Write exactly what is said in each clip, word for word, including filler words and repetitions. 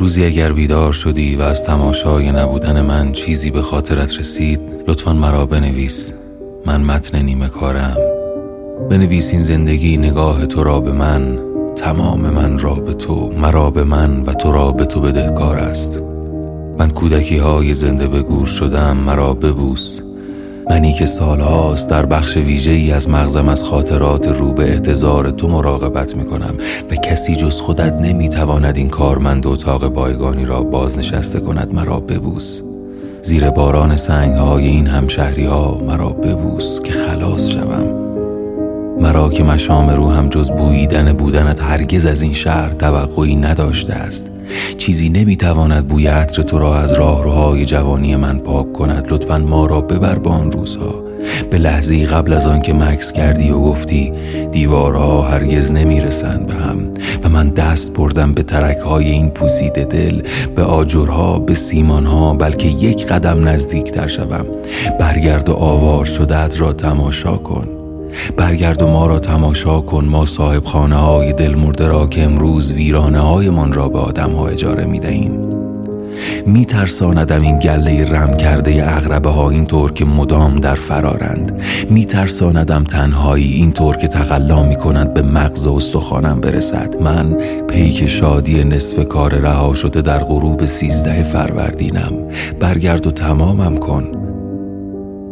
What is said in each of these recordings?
روزی اگر بیدار شدی و از تماشای نبودن من چیزی به خاطرت رسید، لطفاً مرا بنویس. من متن نیمه کارم. بنویس این زندگی نگاه تو را به من، تمام من را به تو، مرا به من و تو را به تو بدهکار است. من کودکی های زنده به گور شدم، مرا ببوس. منی که سالهاست در بخش ویژه‌ای از مغزم از خاطرات رو به احتضار تو مراقبت میکنم. به کسی جز خودت نمیتواند این کارمند اتاق بایگانی را بازنشسته کند. مرا ببوس زیر باران سنگهای این همشهری ها، مرا ببوس که خلاص شوم. مرا که مشام روحم جز بوییدن بودنت هرگز از این شهر توقعی نداشته است. چیزی نمیتواند بوی عطر تو را از راهروهای جوانی من پاک کند. لطفاً ما را ببر به آن روزها، به لحظه‌ای قبل از آن که مکث کردی و گفتی دیوارها هرگز نمیرسند به هم، و من دست بردم به ترکهای این پوسیده دل، به آجرها، به سیمانها، بلکه یک قدم نزدیکتر شوم. برگرد و آوار شده‌ات را تماشا کن. برگرد و ما را تماشا کن، ما صاحب خانه های دل مرده را که امروز ویرانه های من را به آدم ها اجاره می دهیم. می ترساندم این گله رم کرده عقربه ها اینطور که مدام در فرارند. می ترساندم تنهایی اینطور که تقلا می کند به مغز و استخوانم برسد. من پیک شادی نصف کار رها شده در غروب سیزده فروردینم. برگرد و تمامم کن.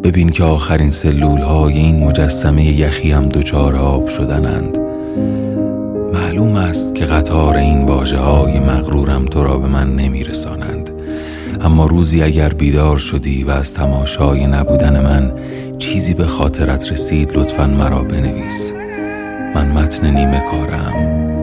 ببین که آخرین سلول های این مجسمه یخی هم دوچار آب شدنند. معلوم است که قطار این واژه های مغرورم تو را به من نمی رسانند. اما روزی اگر بیدار شدی و از تماشای نبودن من چیزی به خاطرت رسید، لطفاً مرا بنویس. من متن نیمه کارم.